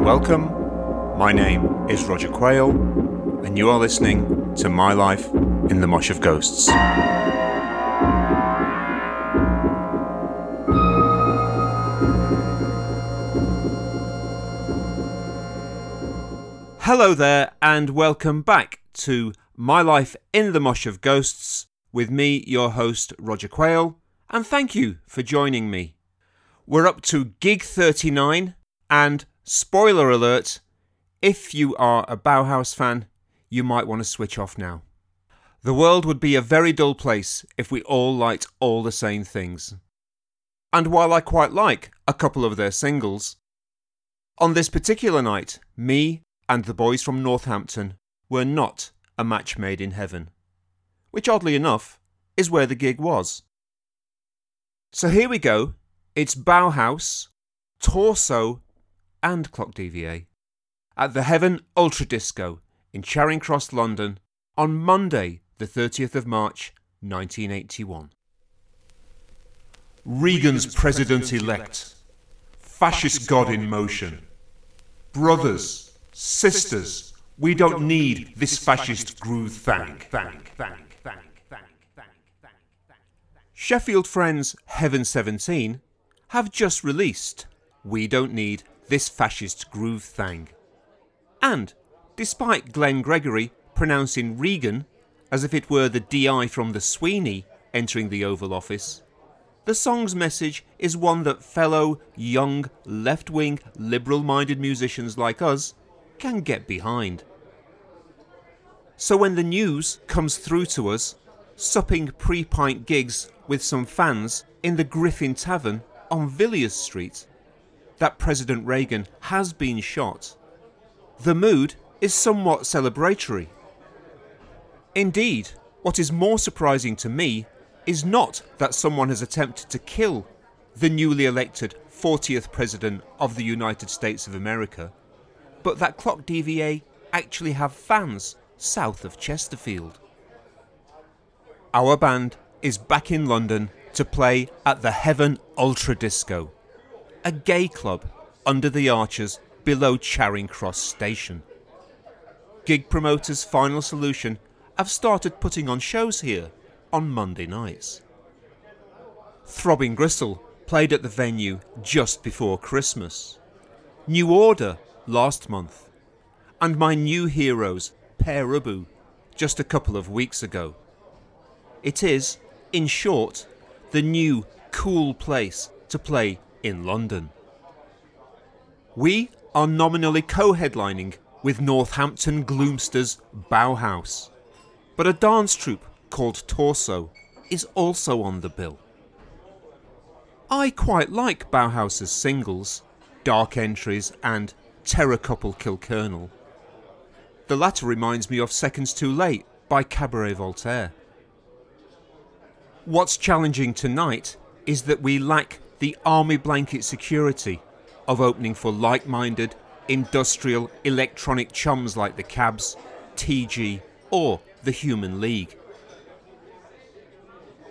Welcome, my name is Roger Quayle, and you are listening to My Life in the Mosh of Ghosts. Hello there, and welcome back to My Life in the Mosh of Ghosts with me, your host, Roger Quayle, and thank you for joining me. We're up to gig 39, and spoiler alert, if you are a Bauhaus fan, you might want to switch off now. The world would be a very dull place if we all liked all the same things. And while I quite like a couple of their singles, on this particular night, me and the boys from Northampton were not a match made in heaven, which oddly enough is where the gig was. So here we go, it's Bauhaus, Torso and Clock DVA at the Heaven Ultra Disco in Charing Cross, London on Monday the 30th of March 1981. Reagan's president-elect, fascist god in motion. Brothers, sisters, we don't need this fascist groove thang. Sheffield Friends Heaven 17 have just released We Don't Need This Fascist Groove Thang. And, despite Glenn Gregory pronouncing Reagan as if it were the DI from the Sweeney entering the Oval Office, the song's message is one that fellow, young, left-wing, liberal-minded musicians like us can get behind. So when the news comes through to us, supping pre-pint gigs with some fans in the Griffin Tavern on Villiers Street, that President Reagan has been shot, the mood is somewhat celebratory. Indeed, what is more surprising to me is not that someone has attempted to kill the newly elected 40th President of the United States of America, but that Clock DVA actually have fans south of Chesterfield. Our band is back in London to play at the Heaven Ultra Disco, a gay club under the arches below Charing Cross station. Gig promoters Final Solution have started putting on shows here on Monday nights. Throbbing Gristle played at the venue just before Christmas, New Order last month, and my new heroes Pere Ubu just a couple of weeks ago. It is, in short, the new cool place to play in London. We are nominally co-headlining with Northampton Gloomster's Bauhaus, but a dance troupe called Torso is also on the bill. I quite like Bauhaus's singles, Dark Entries and Terror Couple Kill Colonel. The latter reminds me of Seconds Too Late by Cabaret Voltaire. What's challenging tonight is that we lack the army blanket security of opening for like-minded, industrial, electronic chums like the Cabs, TG or the Human League.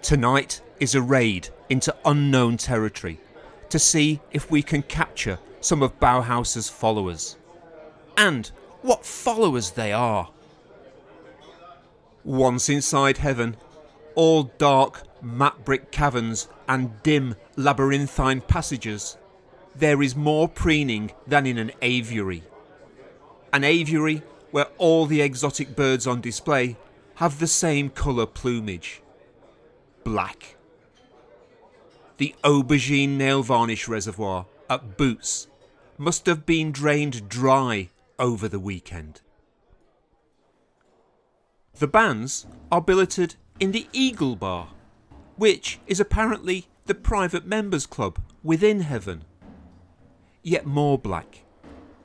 Tonight is a raid into unknown territory to see if we can capture some of Bauhaus's followers. And what followers they are! Once inside heaven, all dark mat brick caverns and dim labyrinthine passages, there is more preening than in an aviary. An aviary where all the exotic birds on display have the same colour plumage. Black. The aubergine nail varnish reservoir at Boots must have been drained dry over the weekend. The bands are billeted in the Eagle Bar, which is apparently the private members club within heaven. Yet more black.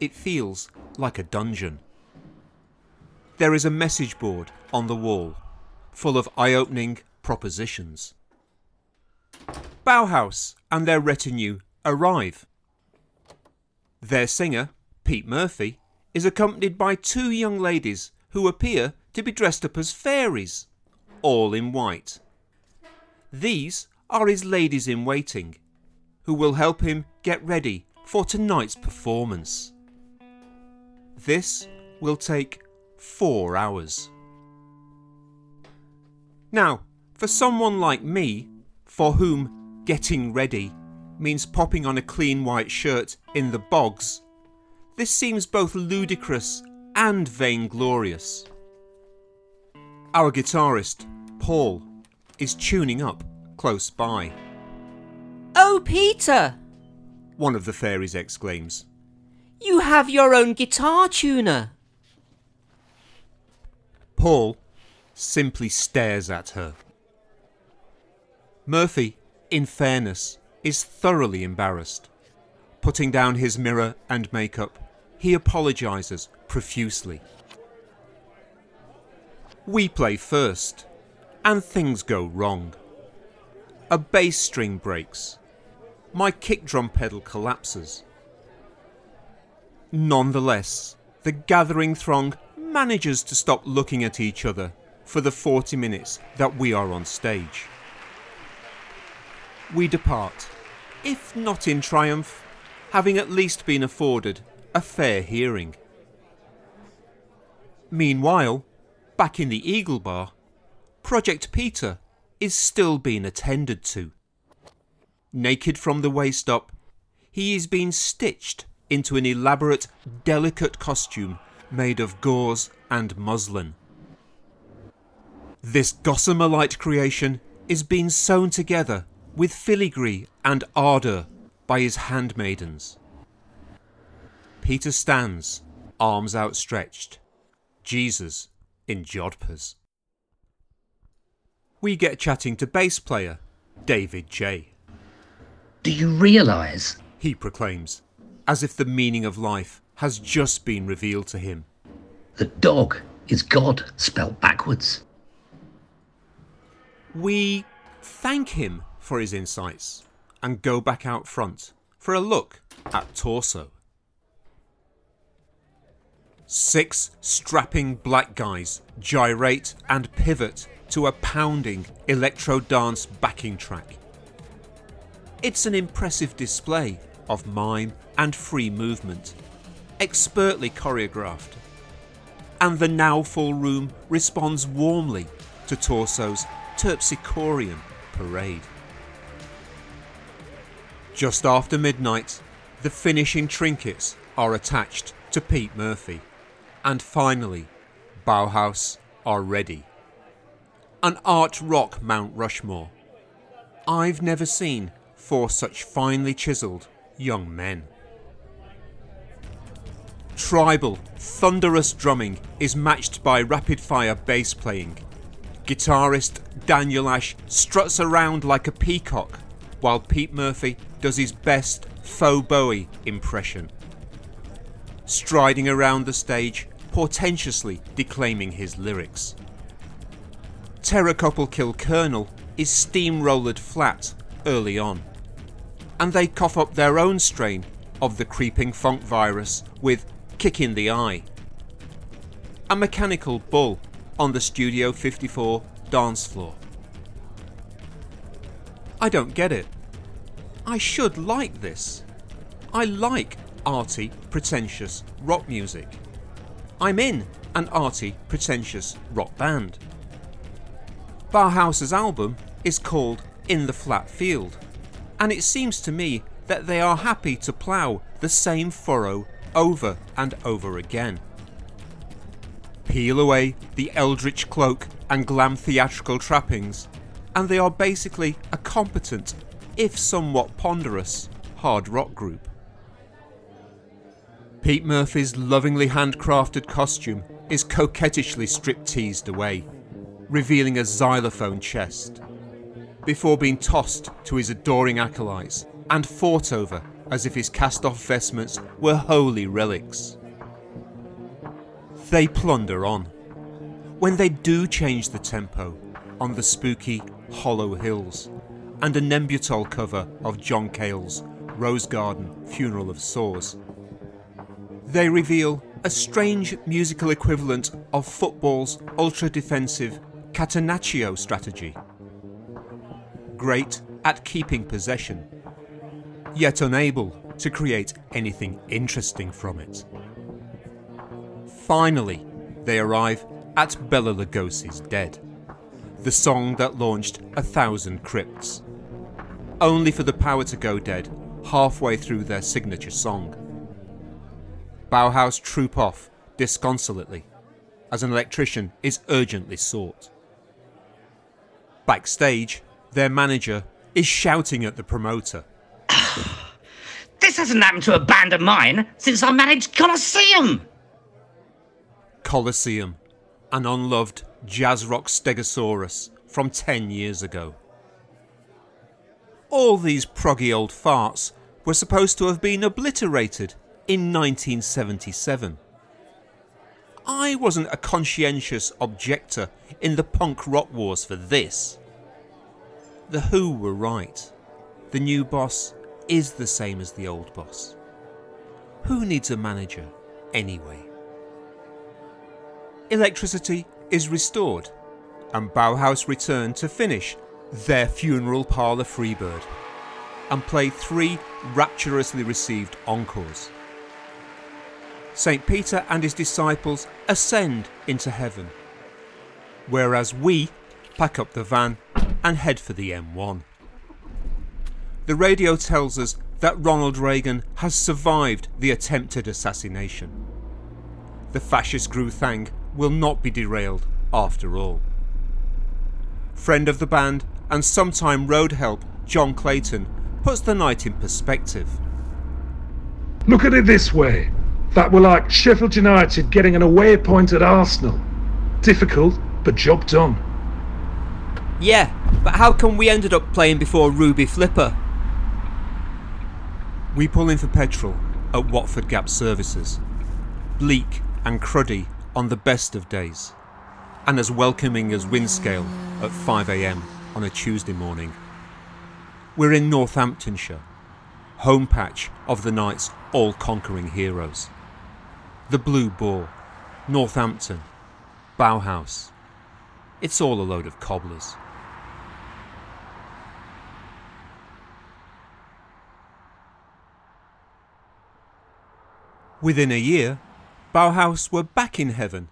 It feels like a dungeon. There is a message board on the wall, full of eye-opening propositions. Bauhaus and their retinue arrive. Their singer, Pete Murphy, is accompanied by two young ladies who appear to be dressed up as fairies, all in white. These are his ladies-in-waiting, who will help him get ready for tonight's performance. This will take 4 hours. Now, for someone like me, for whom getting ready means popping on a clean white shirt in the bogs, this seems both ludicrous and vainglorious. Our guitarist, Paul, is tuning up close by. "Oh, Peter!" one of the fairies exclaims. "You have your own guitar tuner!" Paul simply stares at her. Murphy, in fairness, is thoroughly embarrassed. Putting down his mirror and makeup, he apologises profusely. We play first, and things go wrong. A bass string breaks. My kick drum pedal collapses. Nonetheless, the gathering throng manages to stop looking at each other for the 40 minutes that we are on stage. We depart, if not in triumph, having at least been afforded a fair hearing. Meanwhile, back in the Eagle Bar, Project Peter is still being attended to. Naked from the waist up, he is being stitched into an elaborate, delicate costume made of gauze and muslin. This gossamer-like creation is being sewn together with filigree and ardour by his handmaidens. Peter stands, arms outstretched, Jesus in jodhpurs. We get chatting to bass player David J. "Do you realise," he proclaims, as if the meaning of life has just been revealed to him, "the dog is God spelled backwards." We thank him for his insights and go back out front for a look at Torso. 6 strapping black guys gyrate and pivot to a pounding electro dance backing track. It's an impressive display of mime and free movement, expertly choreographed, and the now full room responds warmly to Torso's terpsichorean parade. Just after midnight, the finishing trinkets are attached to Pete Murphy, and finally, Bauhaus are ready. An art rock Mount Rushmore. I've never seen 4 such finely chiselled young men. Tribal, thunderous drumming is matched by rapid-fire bass playing. Guitarist Daniel Ash struts around like a peacock, while Pete Murphy does his best faux Bowie impression, striding around the stage, portentously declaiming his lyrics. Terror Couple Kill Colonel is steamrollered flat early on, and they cough up their own strain of the creeping funk virus with Kick in the Eye. A mechanical bull on the Studio 54 dance floor. I don't get it. I should like this. I like arty, pretentious rock music. I'm in an arty, pretentious rock band. Bauhaus's album is called In the Flat Field, and it seems to me that they are happy to plough the same furrow over and over again. Peel away the eldritch cloak and glam theatrical trappings, and they are basically a competent, if somewhat ponderous, hard rock group. Pete Murphy's lovingly handcrafted costume is coquettishly strip-teased away, revealing a xylophone chest, before being tossed to his adoring acolytes and fought over as if his cast-off vestments were holy relics. They plunder on, when they do change the tempo on the spooky Hollow Hills and a Nembutal cover of John Cale's Rose Garden Funeral of Sores. They reveal a strange musical equivalent of football's ultra-defensive Catanaccio strategy. Great at keeping possession, yet unable to create anything interesting from it. Finally, they arrive at Bela Lugosi's Dead, the song that launched 1,000 crypts, only for the power to go dead halfway through their signature song. Bauhaus troop off disconsolately, as an electrician is urgently sought. Backstage, their manager is shouting at the promoter. This hasn't happened to a band of mine since I managed Colosseum! Colosseum, an unloved jazz rock stegosaurus from 10 years ago. All these proggy old farts were supposed to have been obliterated in 1977. I wasn't a conscientious objector in the punk rock wars for this. The Who were right. The new boss is the same as the old boss. Who needs a manager anyway? Electricity is restored, and Bauhaus return to finish their funeral parlour freebird and play 3 rapturously received encores. St. Peter and his disciples ascend into heaven, whereas we pack up the van and head for the M1. The radio tells us that Ronald Reagan has survived the attempted assassination. The fascist Gruthang will not be derailed after all. Friend of the band and sometime road help John Clayton puts the night in perspective. Look at it this way. That were like Sheffield United getting an away point at Arsenal. Difficult, but job done. Yeah, but how come we ended up playing before Ruby Flipper? We pull in for petrol at Watford Gap Services. Bleak and cruddy on the best of days, and as welcoming as Windscale at 5 a.m. on a Tuesday morning. We're in Northamptonshire, home patch of the night's all-conquering heroes. The Blue Boar, Northampton, Bauhaus. It's all a load of cobblers. Within a year, Bauhaus were back in heaven,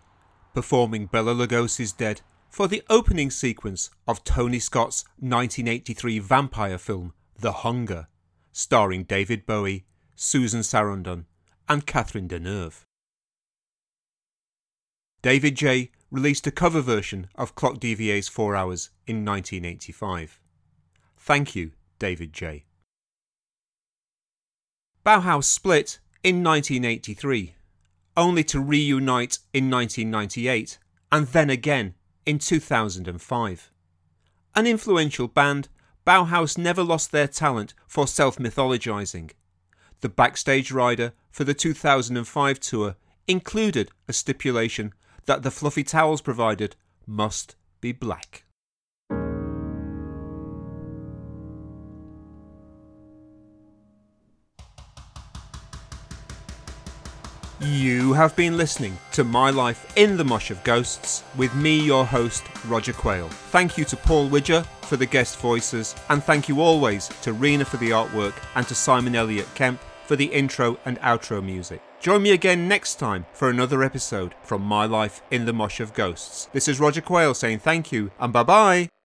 performing Bela Lugosi's Dead for the opening sequence of Tony Scott's 1983 vampire film The Hunger, starring David Bowie, Susan Sarandon and Catherine Deneuve. David J released a cover version of Clock DVA's 4 Hours in 1985. Thank you, David J. Bauhaus split in 1983, only to reunite in 1998 and then again in 2005. An influential band, Bauhaus never lost their talent for self-mythologizing. The backstage rider for the 2005 tour included a stipulation that the fluffy towels provided must be black. You have been listening to My Life in the Mosh of Ghosts with me, your host, Roger Quayle. Thank you to Paul Widger for the guest voices, and thank you always to Rena for the artwork and to Simon Elliott Kemp for the intro and outro music. Join me again next time for another episode from My Life in the Mosh of Ghosts. This is Roger Quayle saying thank you and bye-bye.